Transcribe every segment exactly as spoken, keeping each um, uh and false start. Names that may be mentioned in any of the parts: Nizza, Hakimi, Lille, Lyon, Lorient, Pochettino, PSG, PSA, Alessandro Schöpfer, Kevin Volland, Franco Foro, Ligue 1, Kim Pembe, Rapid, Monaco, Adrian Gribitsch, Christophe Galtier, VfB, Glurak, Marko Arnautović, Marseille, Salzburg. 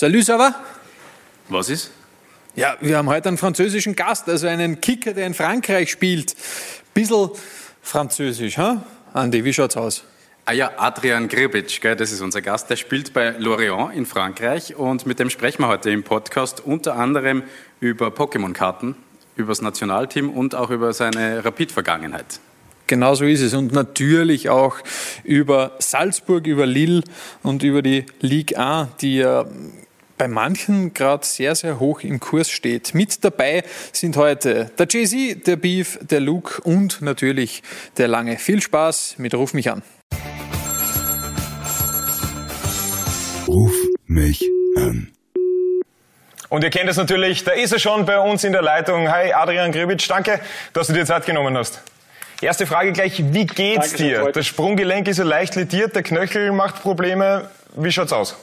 Salut, ça va? Was ist? Ja, wir haben heute einen französischen Gast, also einen Kicker, der in Frankreich spielt. Bisschen französisch, ha? Andi, wie schaut's aus? Ah ja, Adrian Gribitsch, gell, das ist unser Gast. Der spielt bei Lorient in Frankreich und mit dem sprechen wir heute im Podcast unter anderem über Pokémon-Karten, über das Nationalteam und auch über seine Rapid-Vergangenheit. Genau so ist es. Und natürlich auch über Salzburg, über Lille und über die Ligue eins, die ja bei manchen gerade sehr, sehr hoch im Kurs steht. Mit dabei sind heute der Jay-Z, der Beef, der Luke und natürlich der Lange. Viel Spaß mit Ruf mich an. Ruf mich an. Und ihr kennt es natürlich, da ist er schon bei uns in der Leitung. Hi Adrian Gribitsch, danke, dass du dir Zeit genommen hast. Erste Frage gleich, wie geht's Dankeschön, dir? Das Sprunggelenk ist ja leicht lediert, der Knöchel macht Probleme. Wie schaut's aus?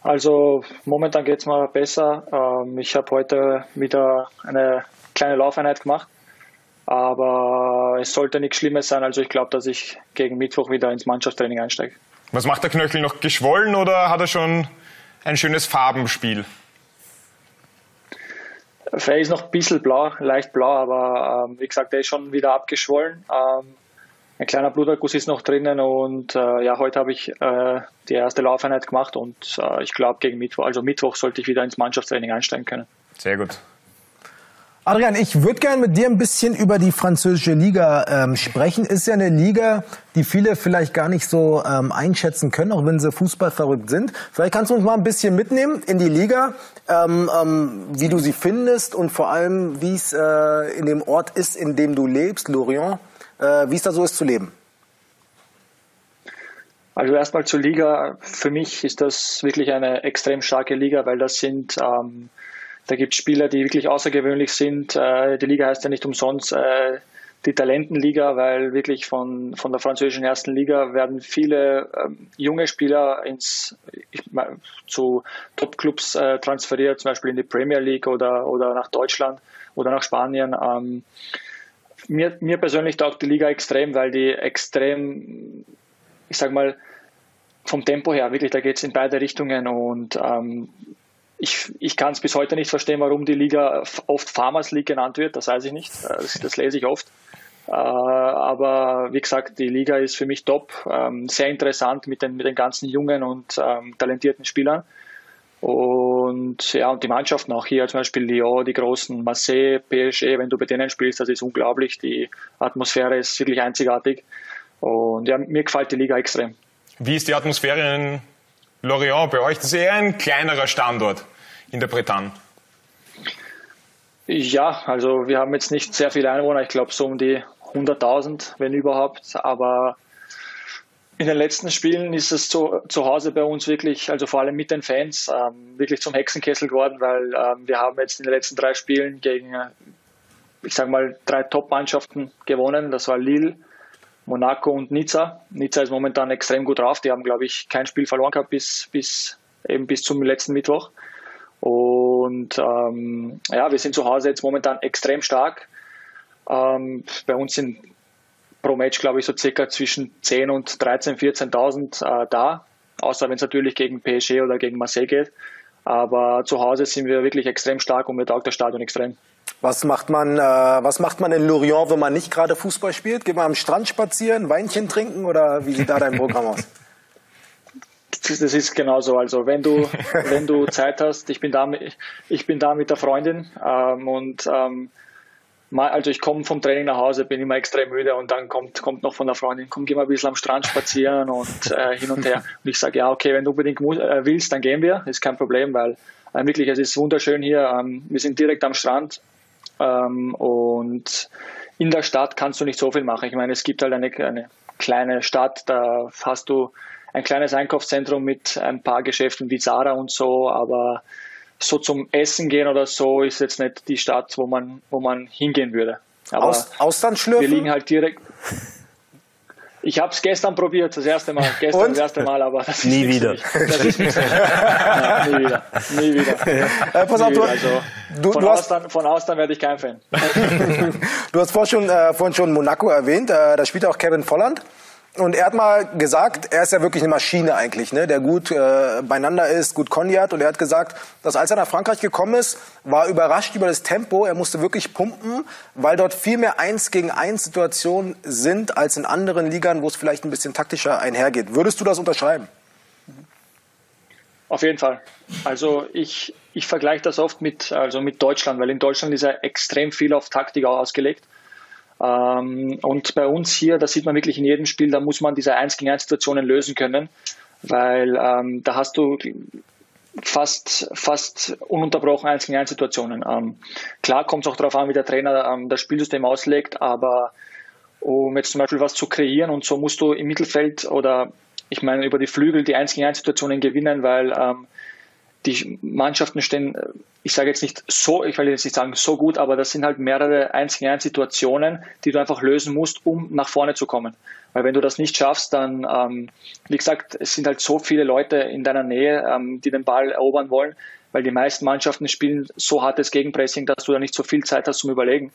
Also momentan geht's mir besser. Ich habe heute wieder eine kleine Laufeinheit gemacht, aber es sollte nichts Schlimmes sein. Also ich glaube, dass ich gegen Mittwoch wieder ins Mannschaftstraining einsteige. Was macht der Knöchel? Noch geschwollen oder hat er schon ein schönes Farbenspiel? Er ist noch ein bisschen blau, leicht blau, aber ähm, wie gesagt, er ist schon wieder abgeschwollen. Ähm, ein kleiner Bluterguss ist noch drinnen und äh, ja, heute habe ich äh, die erste Laufeinheit gemacht und äh, ich glaube, gegen Mittwoch, also Mittwoch sollte ich wieder ins Mannschaftstraining einsteigen können. Sehr gut. Adrian, ich würde gerne mit dir ein bisschen über die französische Liga ähm, sprechen. Ist ja eine Liga, die viele vielleicht gar nicht so ähm, einschätzen können, auch wenn sie fußballverrückt sind. Vielleicht kannst du uns mal ein bisschen mitnehmen in die Liga, ähm, ähm, wie du sie findest und vor allem, wie es äh, in dem Ort ist, in dem du lebst, Lorient, äh, wie es da so ist zu leben. Also erstmal zur Liga. Für mich ist das wirklich eine extrem starke Liga, weil das sind... Ähm, Da gibt es Spieler, die wirklich außergewöhnlich sind. Die Liga heißt ja nicht umsonst die Talentenliga, weil wirklich von, von der französischen ersten Liga werden viele junge Spieler ins, zu Top-Clubs transferiert, zum Beispiel in die Premier League oder, oder nach Deutschland oder nach Spanien. Mir, mir persönlich taugt die Liga extrem, weil die extrem, ich sag mal, vom Tempo her, wirklich, da geht es in beide Richtungen und Ich, ich kann es bis heute nicht verstehen, warum die Liga oft Farmers League genannt wird, das weiß ich nicht, das, das lese ich oft. Aber wie gesagt, die Liga ist für mich top, sehr interessant mit den, mit den ganzen jungen und talentierten Spielern. Und ja, und die Mannschaften auch hier, zum Beispiel Lyon, die großen, Marseille, P S G, wenn du bei denen spielst, das ist unglaublich, die Atmosphäre ist wirklich einzigartig. Und ja, mir gefällt die Liga extrem. Wie ist die Atmosphäre in Lorient bei euch? Das ist eher ein kleinerer Standort in der Bretagne. Ja, also wir haben jetzt nicht sehr viele Einwohner, ich glaube so um die hunderttausend, wenn überhaupt, aber in den letzten Spielen ist es zu, zu Hause bei uns wirklich, also vor allem mit den Fans, ähm, wirklich zum Hexenkessel geworden, weil ähm, wir haben jetzt in den letzten drei Spielen gegen, ich sage mal, drei Top-Mannschaften gewonnen, das war Lille, Monaco und Nizza. Nizza ist momentan extrem gut drauf. Die haben, glaube ich, kein Spiel verloren gehabt bis, bis, eben bis zum letzten Mittwoch. Und ähm, ja, wir sind zu Hause jetzt momentan extrem stark. Ähm, bei uns sind pro Match, glaube ich, so circa zwischen zehn und dreizehn, vierzehntausend vierzehntausend äh, da. Außer wenn es natürlich gegen P S G oder gegen Marseille geht. Aber zu Hause sind wir wirklich extrem stark und mir taugt das Stadion extrem. Was macht man, äh, was macht man in Lorient, wenn man nicht gerade Fußball spielt? Geht man am Strand spazieren, Weinchen trinken oder wie sieht da dein Programm aus? Das ist genauso. Also wenn du, wenn du Zeit hast, ich bin da mit, ich bin da mit der Freundin ähm, und ähm, also ich komme vom Training nach Hause, bin immer extrem müde und dann kommt, kommt noch von der Freundin, komm, geh mal ein bisschen am Strand spazieren und äh, hin und her. Und ich sage, ja okay, wenn du unbedingt muss, äh, willst, dann gehen wir, ist kein Problem, weil äh, wirklich, es ist wunderschön hier, ähm, wir sind direkt am Strand. Ähm, und in der Stadt kannst du nicht so viel machen. Ich meine, es gibt halt eine, eine kleine Stadt, da hast du ein kleines Einkaufszentrum mit ein paar Geschäften wie Zara und so, aber so zum Essen gehen oder so ist jetzt nicht die Stadt, wo man, wo man hingehen würde. Aber Aus, Auslandschlürfen? Wir liegen halt direkt... Ich habe es gestern probiert, das erste Mal, gestern und? das erste Mal, aber das ist nie wieder. Das ist ja, nie wieder, nie wieder. Äh, pass nie auf, wieder. Also, du, von, du hast... Ausland, von Ausland werde ich kein Fan. Du hast vorhin schon, äh, vorhin schon Monaco erwähnt, äh, da spielt auch Kevin Volland. Und er hat mal gesagt, er ist ja wirklich eine Maschine eigentlich, ne, der gut äh, beieinander ist, gut kondiert. Und er hat gesagt, dass als er nach Frankreich gekommen ist, war er überrascht über das Tempo. Er musste wirklich pumpen, weil dort viel mehr eins gegen eins Situationen sind als in anderen Ligern, wo es vielleicht ein bisschen taktischer einhergeht. Würdest du das unterschreiben? Auf jeden Fall. Also ich, ich vergleiche das oft mit, also mit Deutschland, weil in Deutschland ist ja extrem viel auf Taktik ausgelegt. Ähm, und bei uns hier, das sieht man wirklich in jedem Spiel, da muss man diese eins gegen eins Situationen lösen können, weil ähm, da hast du fast, fast ununterbrochen eins gegen eins Situationen. Ähm, klar kommt es auch darauf an, wie der Trainer ähm, das Spielsystem auslegt, aber um jetzt zum Beispiel was zu kreieren und so musst du im Mittelfeld oder ich meine über die Flügel die eins gegen eins Situationen gewinnen, weil ähm, die Mannschaften stehen, ich sage jetzt nicht so, ich will jetzt nicht sagen so gut, aber das sind halt mehrere eins gegen eins Situationen, die du einfach lösen musst, um nach vorne zu kommen. Weil wenn du das nicht schaffst, dann, ähm, wie gesagt, es sind halt so viele Leute in deiner Nähe, ähm, die den Ball erobern wollen, weil die meisten Mannschaften spielen so hartes Gegenpressing, dass du da nicht so viel Zeit hast zum Überlegen.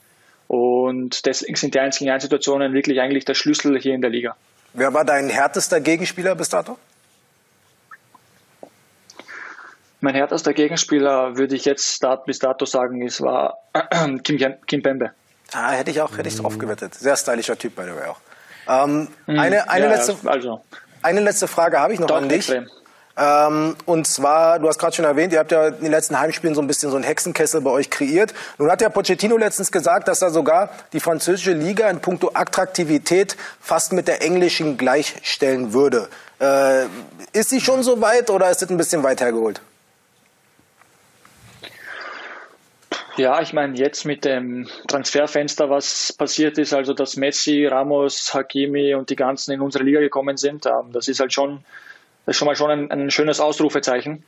Und deswegen sind die eins gegen eins Situationen wirklich eigentlich der Schlüssel hier in der Liga. Wer war dein härtester Gegenspieler bis dato? Mein härtester Gegenspieler, würde ich jetzt bis dato sagen, ist, war Kim, Kim Pembe. Ah, hätte ich auch hätte ich drauf gewettet. Sehr stylischer Typ, by the way auch. Ähm, eine, eine, ja, letzte, also. eine letzte Frage habe ich noch Doch, an dich. Ähm, und zwar, du hast gerade schon erwähnt, ihr habt ja in den letzten Heimspielen so ein bisschen so einen Hexenkessel bei euch kreiert. Nun hat ja Pochettino letztens gesagt, dass er sogar die französische Liga in puncto Attraktivität fast mit der englischen gleichstellen würde. Äh, ist sie schon so weit oder ist das ein bisschen weit hergeholt? Ja, ich meine, jetzt mit dem Transferfenster, was passiert ist, also dass Messi, Ramos, Hakimi und die ganzen in unsere Liga gekommen sind, das ist halt schon, das ist schon mal schon ein, ein schönes Ausrufezeichen.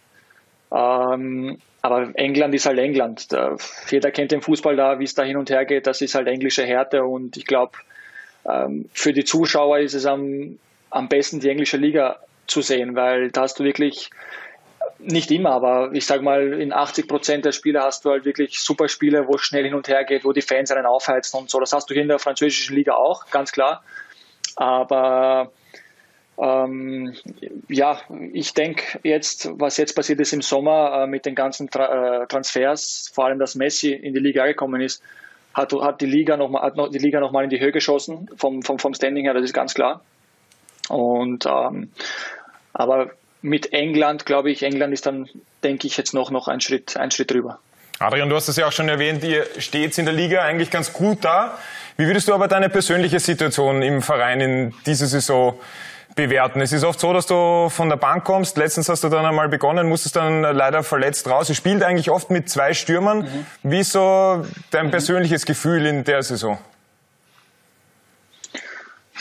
Ähm, aber England ist halt England. Da, jeder kennt den Fußball da, wie es da hin und her geht. Das ist halt englische Härte und ich glaube, ähm, für die Zuschauer ist es am, am besten, die englische Liga zu sehen, weil da hast du wirklich... Nicht immer, aber ich sage mal, in achtzig Prozent der Spiele hast du halt wirklich super Spiele, wo es schnell hin und her geht, wo die Fans einen aufheizen und so. Das hast du hier in der französischen Liga auch, ganz klar. Aber ähm, ja, ich denke jetzt, was jetzt passiert ist im Sommer äh, mit den ganzen Tra äh, Transfers, vor allem, dass Messi in die Liga gekommen ist, hat, hat die Liga nochmal noch, noch in die Höhe geschossen, vom, vom, vom Standing her, das ist ganz klar. Und ähm, aber mit England, glaube ich, England ist dann, denke ich, jetzt noch, noch einen Schritt, einen Schritt drüber. Adrian, du hast es ja auch schon erwähnt, ihr steht in der Liga eigentlich ganz gut da. Wie würdest du aber deine persönliche Situation im Verein in dieser Saison bewerten? Es ist oft so, dass du von der Bank kommst. Letztens hast du dann einmal begonnen, musstest dann leider verletzt raus. Ihr spielt eigentlich oft mit zwei Stürmern. Mhm. Wie ist so dein mhm. persönliches Gefühl in der Saison?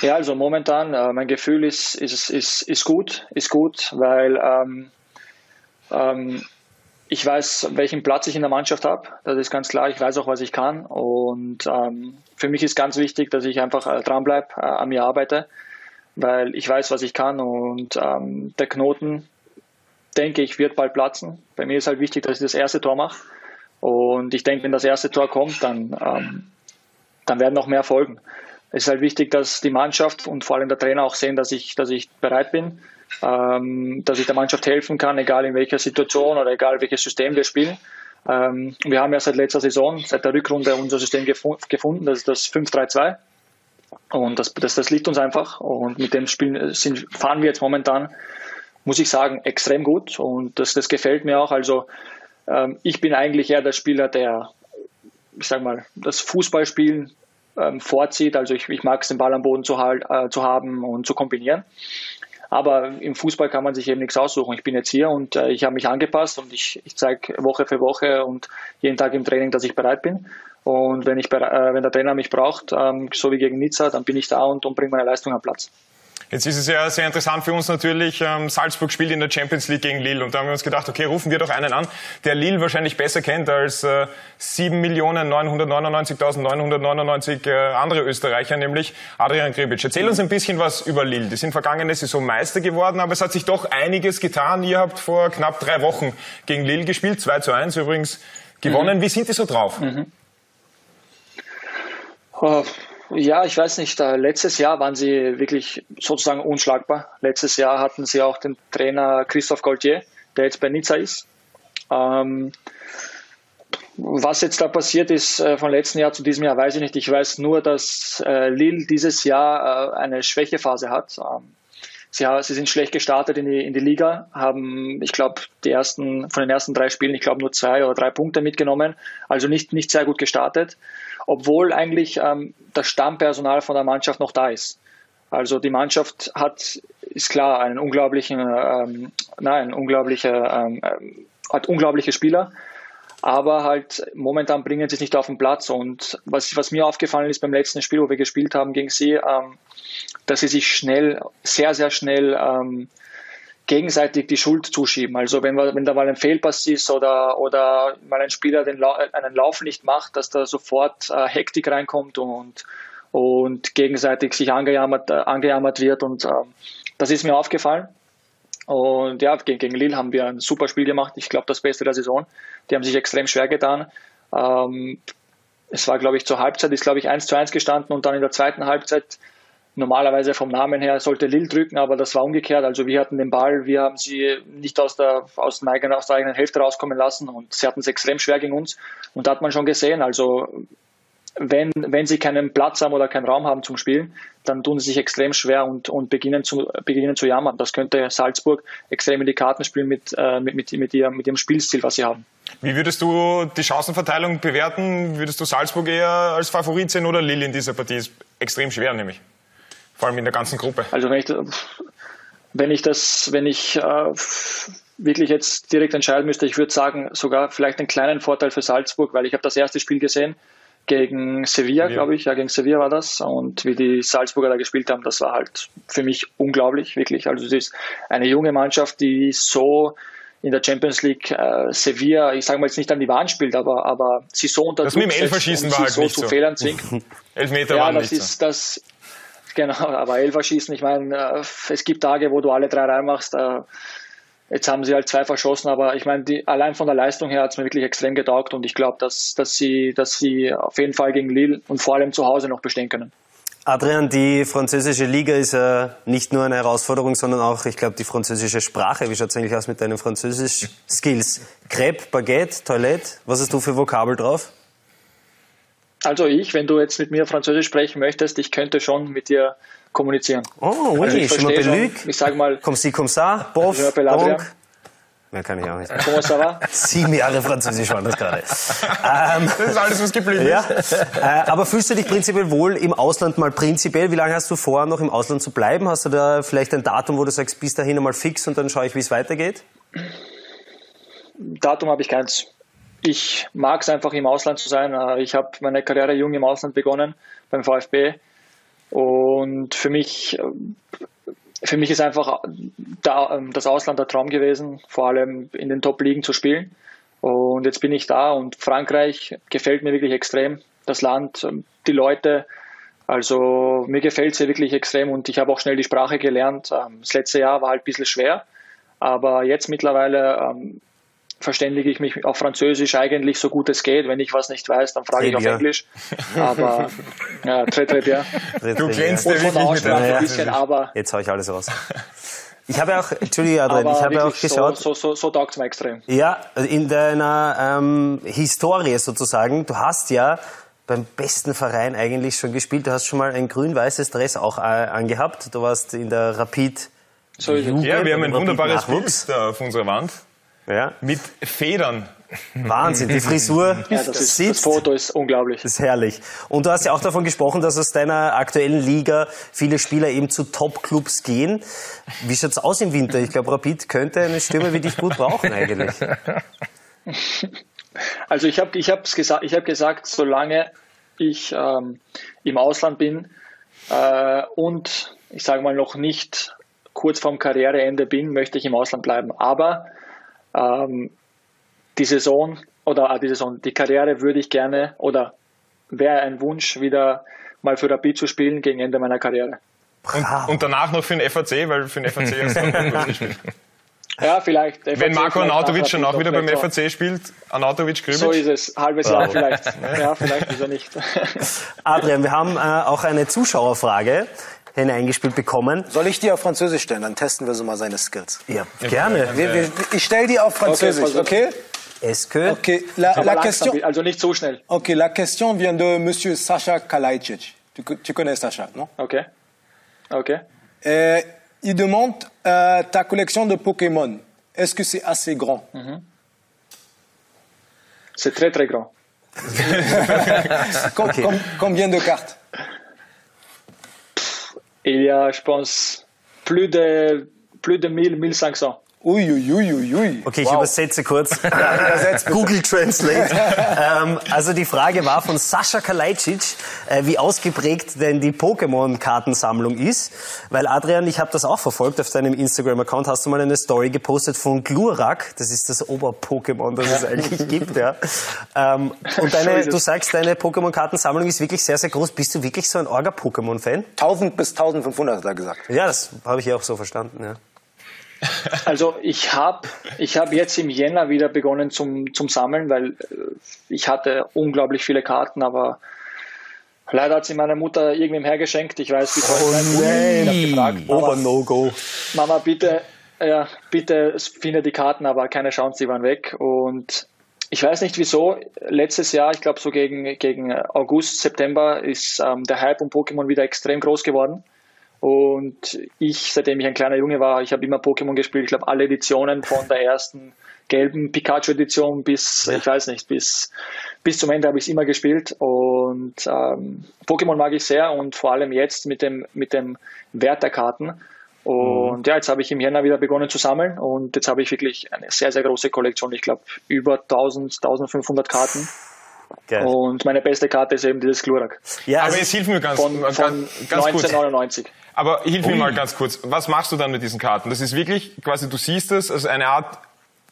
Ja, also momentan, äh, mein Gefühl ist, ist, ist, ist gut, ist gut, weil ähm, ähm, ich weiß, welchen Platz ich in der Mannschaft habe. Das ist ganz klar. Ich weiß auch, was ich kann. Und ähm, für mich ist ganz wichtig, dass ich einfach äh, dranbleibe, äh, an mir arbeite, weil ich weiß, was ich kann. Und ähm, der Knoten, denke ich, wird bald platzen. Bei mir ist halt wichtig, dass ich das erste Tor mache. Und ich denke, wenn das erste Tor kommt, dann, ähm, dann werden noch mehr folgen. Es ist halt wichtig, dass die Mannschaft und vor allem der Trainer auch sehen, dass ich, dass ich bereit bin, ähm, dass ich der Mannschaft helfen kann, egal in welcher Situation oder egal welches System wir spielen. Ähm, wir haben ja seit letzter Saison, seit der Rückrunde unser System gefu gefunden, das ist das fünf drei zwei. Und das, das, das liegt uns einfach. Und mit dem Spiel sind, fahren wir jetzt momentan, muss ich sagen, extrem gut. Und das, das gefällt mir auch. Also ähm, ich bin eigentlich eher der Spieler, der, ich sag mal, das Fußballspielen vorzieht. Also ich, ich mag es, den Ball am Boden zu, halt, äh, zu haben und zu kombinieren. Aber im Fußball kann man sich eben nichts aussuchen. Ich bin jetzt hier und äh, ich habe mich angepasst und ich, ich zeige Woche für Woche und jeden Tag im Training, dass ich bereit bin. Und wenn, ich, äh, wenn der Trainer mich braucht, ähm, so wie gegen Nizza, dann bin ich da und, und bringe meine Leistung am Platz. Jetzt ist es ja sehr interessant für uns natürlich, ähm, Salzburg spielt in der Champions League gegen Lille und da haben wir uns gedacht, okay, rufen wir doch einen an, der Lille wahrscheinlich besser kennt als äh, sieben Millionen neunhundertneunundneunzigtausendneunhundertneunundneunzig äh, andere Österreicher, nämlich Adrian Gribitsch. Erzähl uns ein bisschen was über Lille. Die sind vergangene Saison Meister geworden, aber es hat sich doch einiges getan. Ihr habt vor knapp drei Wochen gegen Lille gespielt, zwei zu eins übrigens gewonnen. Mhm. Wie sind die so drauf? Mhm. Oh. Ja, ich weiß nicht. Letztes Jahr waren sie wirklich sozusagen unschlagbar. Letztes Jahr hatten sie auch den Trainer Christophe Galtier, der jetzt bei Nizza ist. Ähm, was jetzt da passiert ist äh, von letzten Jahr zu diesem Jahr, weiß ich nicht. Ich weiß nur, dass äh, Lille dieses Jahr äh, eine Schwächephase hat. Ähm, sie, sie sind schlecht gestartet in die, in die Liga, haben, ich glaube, die ersten von den ersten drei Spielen, ich glaube, nur zwei oder drei Punkte mitgenommen. Also nicht, nicht sehr gut gestartet, obwohl eigentlich ähm, das Stammpersonal von der Mannschaft noch da ist. Also die Mannschaft hat, ist klar, einen unglaublichen, ähm, nein, unglaubliche, ähm, hat unglaubliche Spieler, aber halt momentan bringen sie es nicht auf den Platz. Und was, was mir aufgefallen ist beim letzten Spiel, wo wir gespielt haben gegen sie, ähm, dass sie sich schnell, sehr, sehr schnell ähm, gegenseitig die Schuld zuschieben. Also wenn, wenn da mal ein Fehlpass ist oder, oder mal ein Spieler den La- einen Lauf nicht macht, dass da sofort äh, Hektik reinkommt und und gegenseitig sich angejammert, äh, angejammert wird. Und ähm, das ist mir aufgefallen. Und ja, gegen, gegen Lille haben wir ein super Spiel gemacht. Ich glaube, das Beste der Saison. Die haben sich extrem schwer getan. Ähm, es war, glaube ich, zur Halbzeit, ist, glaube ich, eins zu eins gestanden. Und dann in der zweiten Halbzeit, normalerweise vom Namen her, sollte Lille drücken, aber das war umgekehrt. Also wir hatten den Ball, wir haben sie nicht aus der, aus der eigenen, aus der eigenen Hälfte rauskommen lassen. Und sie hatten es extrem schwer gegen uns. Und da hat man schon gesehen, also... Wenn, wenn sie keinen Platz haben oder keinen Raum haben zum Spielen, dann tun sie sich extrem schwer und, und beginnen, zu, beginnen zu jammern. Das könnte Salzburg extrem in die Karten spielen mit, äh, mit, mit, mit, ihrem, mit ihrem Spielstil, was sie haben. Wie würdest du die Chancenverteilung bewerten? Würdest du Salzburg eher als Favorit sehen oder Lille in dieser Partie? Ist extrem schwer, nämlich. Vor allem in der ganzen Gruppe. Also wenn ich, wenn ich das, wenn ich äh, wirklich jetzt direkt entscheiden müsste, ich würde sagen, sogar vielleicht einen kleinen Vorteil für Salzburg, weil ich habe das erste Spiel gesehen, gegen Sevilla, ja. glaube ich. Ja, gegen Sevilla war das. Und wie die Salzburger da gespielt haben, das war halt für mich unglaublich, wirklich. Also es ist eine junge Mannschaft, die so in der Champions League äh, Sevilla, ich sage mal jetzt nicht an die Wand spielt, aber, aber sie so unter Druck setzt und war halt so nicht zu so. Fehlern zwingt. Elfmeter ja, waren das nicht ist so. Das, genau, aber Elferschießen, ich meine, äh, es gibt Tage, wo du alle drei reinmachst. Äh, Jetzt haben sie halt zwei verschossen, aber ich meine, die, allein von der Leistung her hat es mir wirklich extrem getaugt und ich glaube, dass, dass, sie, dass sie auf jeden Fall gegen Lille und vor allem zu Hause noch bestehen können. Adrian, die französische Liga ist äh, nicht nur eine Herausforderung, sondern auch, ich glaube, die französische Sprache. Wie schaut es eigentlich aus mit deinen Französisch-Skills? Crêpe, Baguette, Toilette, was hast du für Vokabel drauf? Also ich, wenn du jetzt mit mir Französisch sprechen möchtest, ich könnte schon mit dir kommunizieren. Oh, oui, also ich verstehe schon, ich sage mal... Comme si, comme ça, bof, donc... Mehr kann ich auch nicht. Comment ça va? Sieben Jahre Französisch waren das gerade. ähm, das ist alles, was geblieben ja. ist. äh, aber fühlst du dich prinzipiell wohl im Ausland mal prinzipiell? Wie lange hast du vor, noch im Ausland zu bleiben? Hast du da vielleicht ein Datum, wo du sagst, bis dahin einmal fix und dann schaue ich, wie es weitergeht? Datum habe ich keins. Ich mag es einfach, im Ausland zu sein. Ich habe meine Karriere jung im Ausland begonnen, beim VfB. Und für mich, für mich ist einfach das Ausland der Traum gewesen, vor allem in den Top-Ligen zu spielen. Und jetzt bin ich da und Frankreich gefällt mir wirklich extrem. Das Land, die Leute, also mir gefällt es wirklich extrem und ich habe auch schnell die Sprache gelernt. Das letzte Jahr war halt ein bisschen schwer, aber jetzt mittlerweile... verständige ich mich auf Französisch eigentlich so gut es geht. Wenn ich was nicht weiß, dann frage ich auf Englisch. Aber ja, très, très bien. Du glänzt ja wirklich mit ein bisschen, aber... Jetzt habe ich alles raus. Ich habe auch, Entschuldigung, Adrian, ich habe auch geschaut... So, so, so, so taugt es mir extrem. Ja, in deiner ähm, Historie sozusagen, du hast ja beim besten Verein eigentlich schon gespielt. Du hast schon mal ein grün-weißes Dress auch äh, angehabt. Du warst in der Rapid... So ist Jugend, ja, wir haben ein wunderbares Wuchs auf unserer Wand. Ja. Mit Federn. Wahnsinn, die Frisur ja, das ist, sitzt. Das Foto ist unglaublich. Das ist herrlich. Und du hast ja auch davon gesprochen, dass aus deiner aktuellen Liga viele Spieler eben zu Top-Clubs gehen. Wie schaut's aus im Winter? Ich glaube, Rapid könnte einen Stürmer wie dich gut brauchen eigentlich. Also ich habe ich hab's gesa- ich hab gesagt, solange ich ähm, im Ausland bin äh, und ich sage mal noch nicht kurz vorm Karriereende bin, möchte ich im Ausland bleiben. Aber die Saison oder die Saison, die Karriere würde ich gerne oder wäre ein Wunsch, wieder mal für Rapid zu spielen gegen Ende meiner Karriere. Und, und danach noch für den F A C, weil für den F A C hast du auch gut gespielt. Ja, vielleicht. Wenn Marko Arnautović schon auch wieder beim F A C spielt, Arnautović, Gribitsch. So ist es, halbes Jahr vielleicht. Ja, vielleicht ist er nicht. Adrian, wir haben äh, auch eine Zuschauerfrage hineingespielt bekommen. Soll ich die auf Französisch stellen? Dann testen wir so mal seine Skills. Ja, ja gerne. Okay. Wir, wir, ich stelle die auf Französisch, okay? Est-ce que... Okay, la, la question... Also nicht so schnell. Okay, la question vient de Monsieur Sascha Kalajdžić. Tu, tu connais Sascha, non? Ok. Ok. Euh, il demande euh, ta collection de Pokémon. Est-ce que c'est assez grand? Mm-hmm. C'est très très grand. Com- okay. com- combien de cartes? Pff, il y a, je pense, plus de plus de mille, mille cinq cents. Uiuiuiui. Okay, ich wow. übersetze kurz. Google Translate. ähm, also die Frage war von Sascha Kalajdžić, äh, wie ausgeprägt denn die Pokémon-Kartensammlung ist. Weil Adrian, ich habe das auch verfolgt auf deinem Instagram-Account, hast du mal eine Story gepostet von Glurak. Das ist das Ober-Pokémon, das es eigentlich gibt. Ja. Ähm, und deine, du sagst, deine Pokémon-Kartensammlung ist wirklich sehr, sehr groß. Bist du wirklich so ein Orga-Pokémon-Fan? tausend bis tausendfünfhundert hat er gesagt. Ja, das habe ich ja auch so verstanden, ja. Also ich habe ich hab jetzt im Jänner wieder begonnen zum, zum Sammeln, weil ich hatte unglaublich viele Karten, aber leider hat sie meine Mutter irgendwem hergeschenkt. Ich weiß, ich oh habe gefragt. Ober No-Go. Mama, bitte, ja, bitte finde die Karten, aber keine Chance, die waren weg. Und ich weiß nicht wieso, letztes Jahr, ich glaube so gegen, gegen August, September, ist ähm, der Hype um Pokémon wieder extrem groß geworden. Und ich, seitdem ich ein kleiner Junge war, ich habe immer Pokémon gespielt. Ich glaube, alle Editionen von der ersten gelben Pikachu-Edition bis, ich weiß nicht, bis, bis zum Ende habe ich es immer gespielt. Und ähm, Pokémon mag ich sehr und vor allem jetzt mit dem, mit dem Wert der Karten. Und mhm. ja, jetzt habe ich im Jänner wieder begonnen zu sammeln und jetzt habe ich wirklich eine sehr, sehr große Kollektion. Ich glaube, über tausend, tausendfünfhundert Karten. Geil. Und meine beste Karte ist eben dieses Glurak. Ja, aber also es hilft mir ganz, von, ganz, von ganz neunzehnhundertneunundneunzig. Kurz. Aber hilf mir mal ganz kurz. Was machst du dann mit diesen Karten? Das ist wirklich, quasi du siehst es als eine Art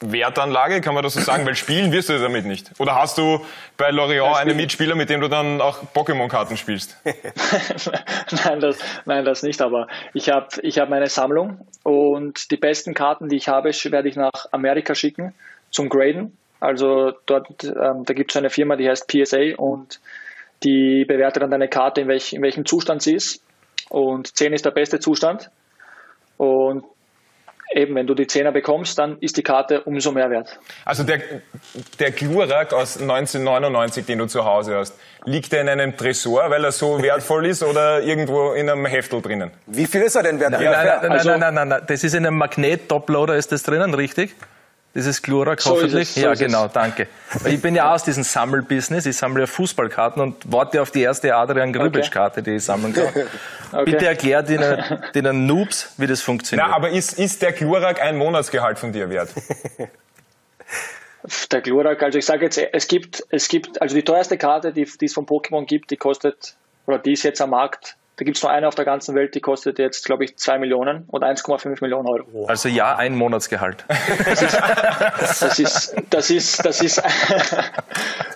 Wertanlage, kann man das so sagen? Weil spielen wirst du damit nicht. Oder hast du bei Lorient einen Mitspieler, mit dem du dann auch Pokémon-Karten spielst? Nein, das, nein, das nicht. Aber ich habe ich hab meine Sammlung und die besten Karten, die ich habe, werde ich nach Amerika schicken zum Graden. Also dort, ähm, da gibt es eine Firma, die heißt P S A und die bewertet dann deine Karte, in, welch, in welchem Zustand sie ist. Und zehn ist der beste Zustand. Und eben, wenn du die Zehner bekommst, dann ist die Karte umso mehr wert. Also der, der Glurak aus neunzehnhundertneunundneunzig, den du zu Hause hast, liegt er in einem Tresor, weil er so wertvoll ist oder irgendwo in einem Heftel drinnen? Wie viel ist er denn wert? Nein, nein, nein, nein, also, nein, nein, nein, nein. Das ist in einem Magnet-Toploader, ist das drinnen, richtig? Das ist Glurak, hoffentlich. So ist es, so ja, genau, es. Danke. Weil ich bin ja aus diesem Sammelbusiness, ich sammle ja Fußballkarten und warte auf die erste Adrian Gribitsch-Karte, die ich sammeln kann. Okay. Bitte erklär denen, denen Noobs, wie das funktioniert. Na, aber ist, ist der Glurak ein Monatsgehalt von dir wert? Der Glurak, also ich sage jetzt, es gibt, es gibt, also die teuerste Karte, die, die es von Pokémon gibt, die kostet, oder die ist jetzt am Markt, da gibt es nur eine auf der ganzen Welt, die kostet jetzt, glaube ich, zwei Millionen und eins Komma fünf Millionen Euro. Wow. Also ja, ein Monatsgehalt. Das ist, das ist, das ist, das ist,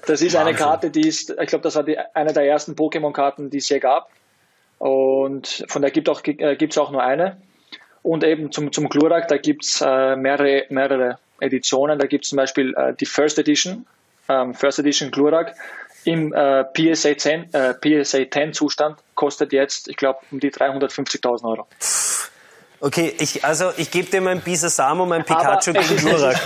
das ist eine Karte, die ist, ich glaube, das war die, eine der ersten Pokémon-Karten, die es hier gab. Und von der gibt es auch, äh, auch nur eine. Und eben zum, zum Glurak, da gibt es äh, mehrere, mehrere Editionen. Da gibt es zum Beispiel äh, die First Edition, ähm, First Edition Glurak. Im äh, P S A zehn, äh, P S A zehn Zustand kostet jetzt, ich glaube, um die dreihundertfünfzigtausend Euro. Okay, ich, also ich gebe dir mein Bisa Samo, mein Pikachu aber gegen Glurak.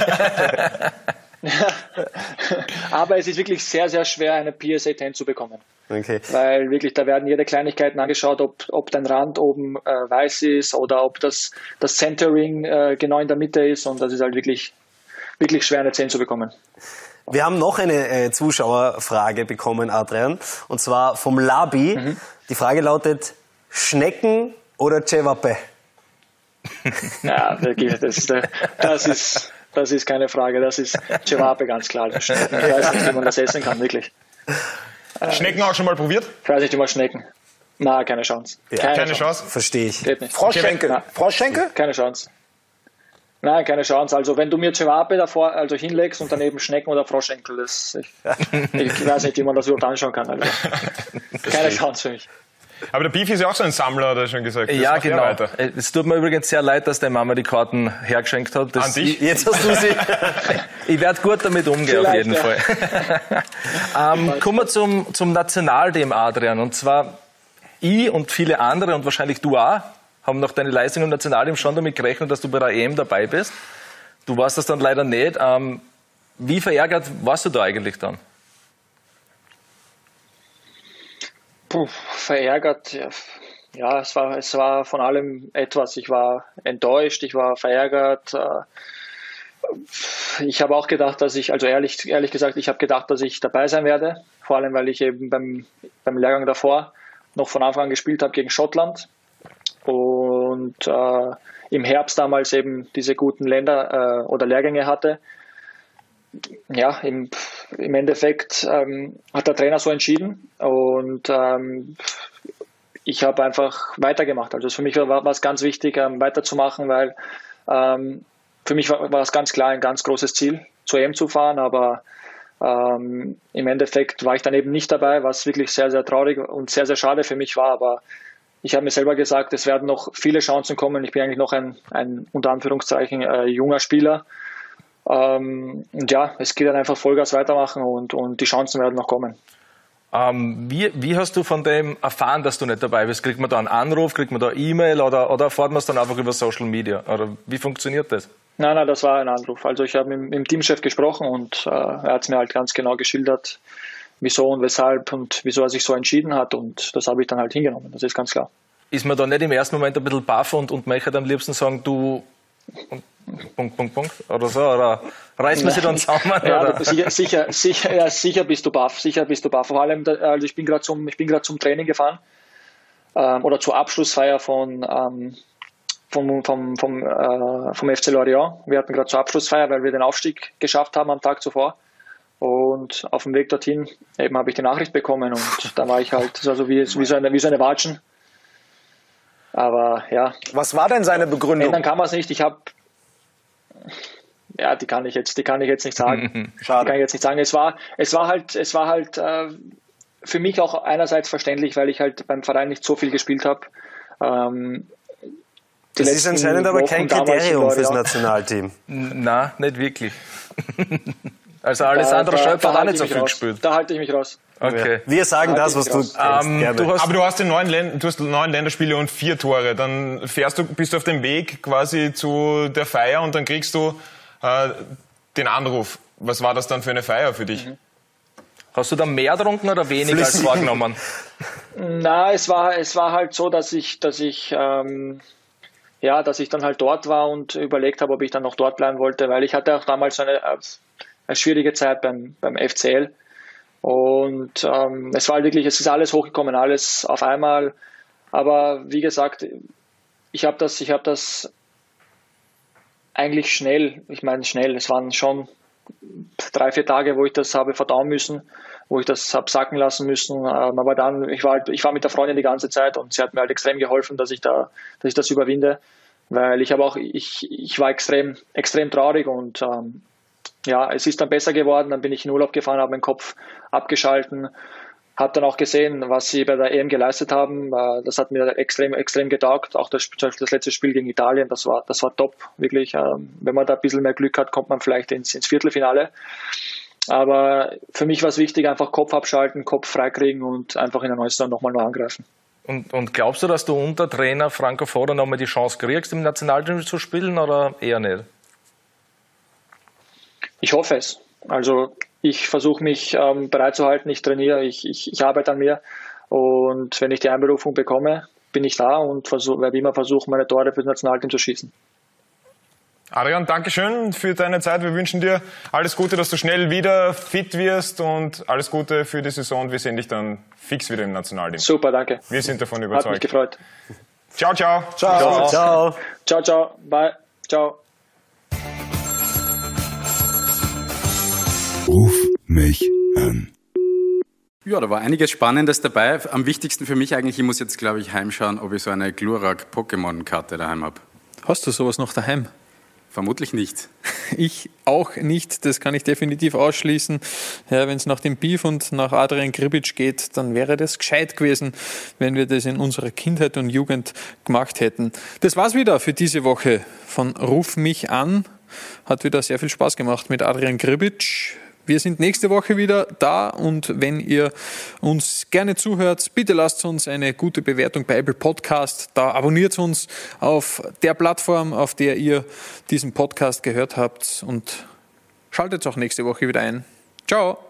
Aber es ist wirklich sehr, sehr schwer, eine P S A zehn zu bekommen. Okay. Weil wirklich, da werden jede Kleinigkeit angeschaut, ob, ob dein Rand oben äh, weiß ist oder ob das, das Centering äh, genau in der Mitte ist. Und das ist halt wirklich, wirklich schwer, eine zehn zu bekommen. Wir haben noch eine äh, Zuschauerfrage bekommen, Adrian, und zwar vom Labi. Mhm. Die Frage lautet, Schnecken oder Cevape? Ja, wirklich, das, das, ist, das ist keine Frage, das ist Cevape, ganz klar. Schnecken, ich weiß nicht, wie man das essen kann, wirklich. Schnecken auch schon mal probiert? Ich weiß nicht, wie man Schnecken. Na, keine Chance. Ja. Keine, keine Chance? Chance. Verstehe ich. Geht nicht. Froschschenkel? Froschschenkel? Keine Chance. Nein, keine Chance. Also wenn du mir Cevape davor also hinlegst und daneben Schnecken oder Froschenkel, das, ich, ich weiß nicht, wie man das überhaupt anschauen kann. Also. Keine Chance für mich. Aber der Beefy ist ja auch so ein Sammler, hat er schon gesagt. Das ja, genau. Es tut mir übrigens sehr leid, dass deine Mama die Karten hergeschenkt hat. Das An dich? Jetzt hast du sie. Ich werde gut damit umgehen, auf jeden ja. Fall. ähm, kommen wir zum, zum Nationalteam, Adrian. Und zwar, ich und viele andere, und wahrscheinlich du auch, haben nach deiner Leistung im Nationalteam schon damit gerechnet, dass du bei der E M dabei bist. Du warst das dann leider nicht. Ähm, wie verärgert warst du da eigentlich dann? Puh, verärgert, ja, ja es, war, es war von allem etwas. Ich war enttäuscht, ich war verärgert. Ich habe auch gedacht, dass ich, also ehrlich, ehrlich gesagt, ich habe gedacht, dass ich dabei sein werde. Vor allem, weil ich eben beim, beim Lehrgang davor noch von Anfang an gespielt habe gegen Schottland. Und äh, im Herbst damals eben diese guten Länder äh, oder Lehrgänge hatte. Ja, im, im Endeffekt ähm, hat der Trainer so entschieden und ähm, ich habe einfach weitergemacht. Also für mich war es ganz wichtig, ähm, weiterzumachen, weil ähm, für mich war es ganz klar ein ganz großes Ziel, zur E M zu fahren, aber ähm, im Endeffekt war ich dann eben nicht dabei, was wirklich sehr, sehr traurig und sehr, sehr schade für mich war, aber ich habe mir selber gesagt, es werden noch viele Chancen kommen. Ich bin eigentlich noch ein, ein unter Anführungszeichen äh, junger Spieler. Ähm, und ja, es geht dann einfach Vollgas weitermachen und, und die Chancen werden noch kommen. Ähm, wie, wie hast du von dem erfahren, dass du nicht dabei bist? Kriegt man da einen Anruf, kriegt man da eine E-Mail oder, oder erfahrt man es dann einfach über Social Media? Oder wie funktioniert das? Nein, nein, das war ein Anruf. Also ich habe mit dem Teamchef gesprochen und äh, er hat es mir halt ganz genau geschildert, wieso und weshalb und wieso er sich so entschieden hat. Und das habe ich dann halt hingenommen, das ist ganz klar. Ist man da nicht im ersten Moment ein bisschen baff und, und möchte am liebsten sagen, du... Und Punkt, Punkt, Punkt oder so, oder reißt man sich dann zusammen? Ja, oder? Sicher, sicher, sicher, ja, sicher bist du baff, sicher bist du baff. Vor allem, also ich bin gerade zum, ich bin gerade zum Training gefahren ähm, oder zur Abschlussfeier von, ähm, vom, vom, vom, äh, vom F C Lorient. Wir hatten gerade zur Abschlussfeier, weil wir den Aufstieg geschafft haben am Tag zuvor. Und auf dem Weg dorthin eben habe ich die Nachricht bekommen und da war ich halt also wie, wie, so, eine, wie so eine Watschen. Aber ja. Was war denn seine Begründung? Ändern kann man es nicht. Ich habe, ja, die kann ich jetzt, die kann ich jetzt nicht sagen. Schade. Die kann ich jetzt nicht sagen. Es war, es war halt, es war halt äh, für mich auch einerseits verständlich, weil ich halt beim Verein nicht so viel gespielt habe. Ähm, das ist anscheinend aber kein Kriterium fürs Nationalteam. Na, nicht wirklich. Also Alessandro Schöpfer hat nicht so viel gespielt. Da halte ich mich raus. Okay. Wir sagen da das, was du, ähm, du hast. Aber du hast, den neun Länd du hast neun Länderspiele und vier Tore. Dann fährst du, bist du auf dem Weg quasi zu der Feier und dann kriegst du äh, den Anruf. Was war das dann für eine Feier für dich? Mhm. Hast du da mehr getrunken oder weniger als vorgenommen? Na, es war, es war halt so, dass ich, dass ich... Ähm, ja, dass ich dann halt dort war und überlegt habe, ob ich dann noch dort bleiben wollte, weil ich hatte auch damals eine, eine schwierige Zeit beim, beim F C L und ähm, es war wirklich, es ist alles hochgekommen, alles auf einmal, aber wie gesagt, ich habe das, ich habe das eigentlich schnell, ich meine schnell, es waren schon drei, vier Tage, wo ich das habe verdauen müssen, wo ich das habe sacken lassen müssen, aber dann, ich war, ich war mit der Freundin die ganze Zeit und sie hat mir halt extrem geholfen, dass ich da, dass ich das überwinde, weil ich habe auch, ich, ich war extrem, extrem traurig und ähm, ja, es ist dann besser geworden, dann bin ich in Urlaub gefahren, habe meinen Kopf abgeschalten, habe dann auch gesehen, was sie bei der E M geleistet haben, das hat mir extrem, extrem getaugt, auch das, das letzte Spiel gegen Italien, das war, das war top, wirklich, wenn man da ein bisschen mehr Glück hat, kommt man vielleicht ins, ins Viertelfinale, aber für mich war es wichtig, einfach Kopf abschalten, Kopf freikriegen und einfach in der Neustart nochmal nur angreifen. Und, und glaubst du, dass du unter Trainer Franco Foro nochmal die Chance kriegst, im Nationalteam zu spielen oder eher nicht? Ich hoffe es. Also ich versuche mich ähm, bereit zu halten, ich trainiere, ich, ich, ich arbeite an mir und wenn ich die Einberufung bekomme, bin ich da und werde immer versuchen, meine Tore für das Nationalteam zu schießen. Adrian, danke schön für deine Zeit. Wir wünschen dir alles Gute, dass du schnell wieder fit wirst und alles Gute für die Saison. Wir sehen dich dann fix wieder im Nationalteam. Super, danke. Wir sind davon überzeugt. Hat mich gefreut. Ciao, ciao. Ciao, ciao. Ciao, ciao. Ciao. Bye. Ciao. Ruf mich an. Ja, da war einiges Spannendes dabei. Am wichtigsten für mich eigentlich, ich muss jetzt, glaube ich, heimschauen, ob ich so eine Glurak-Pokémon-Karte daheim habe. Hast du sowas noch daheim? Vermutlich nicht. Ich auch nicht, das kann ich definitiv ausschließen. Ja, wenn es nach dem Beef und nach Adrian Gribitsch geht, dann wäre das gescheit gewesen, wenn wir das in unserer Kindheit und Jugend gemacht hätten. Das war's wieder für diese Woche von Ruf mich an. Hat wieder sehr viel Spaß gemacht mit Adrian Gribitsch. Wir sind nächste Woche wieder da und wenn ihr uns gerne zuhört, bitte lasst uns eine gute Bewertung bei Apple Podcast. Da abonniert uns auf der Plattform, auf der ihr diesen Podcast gehört habt und schaltet auch nächste Woche wieder ein. Ciao!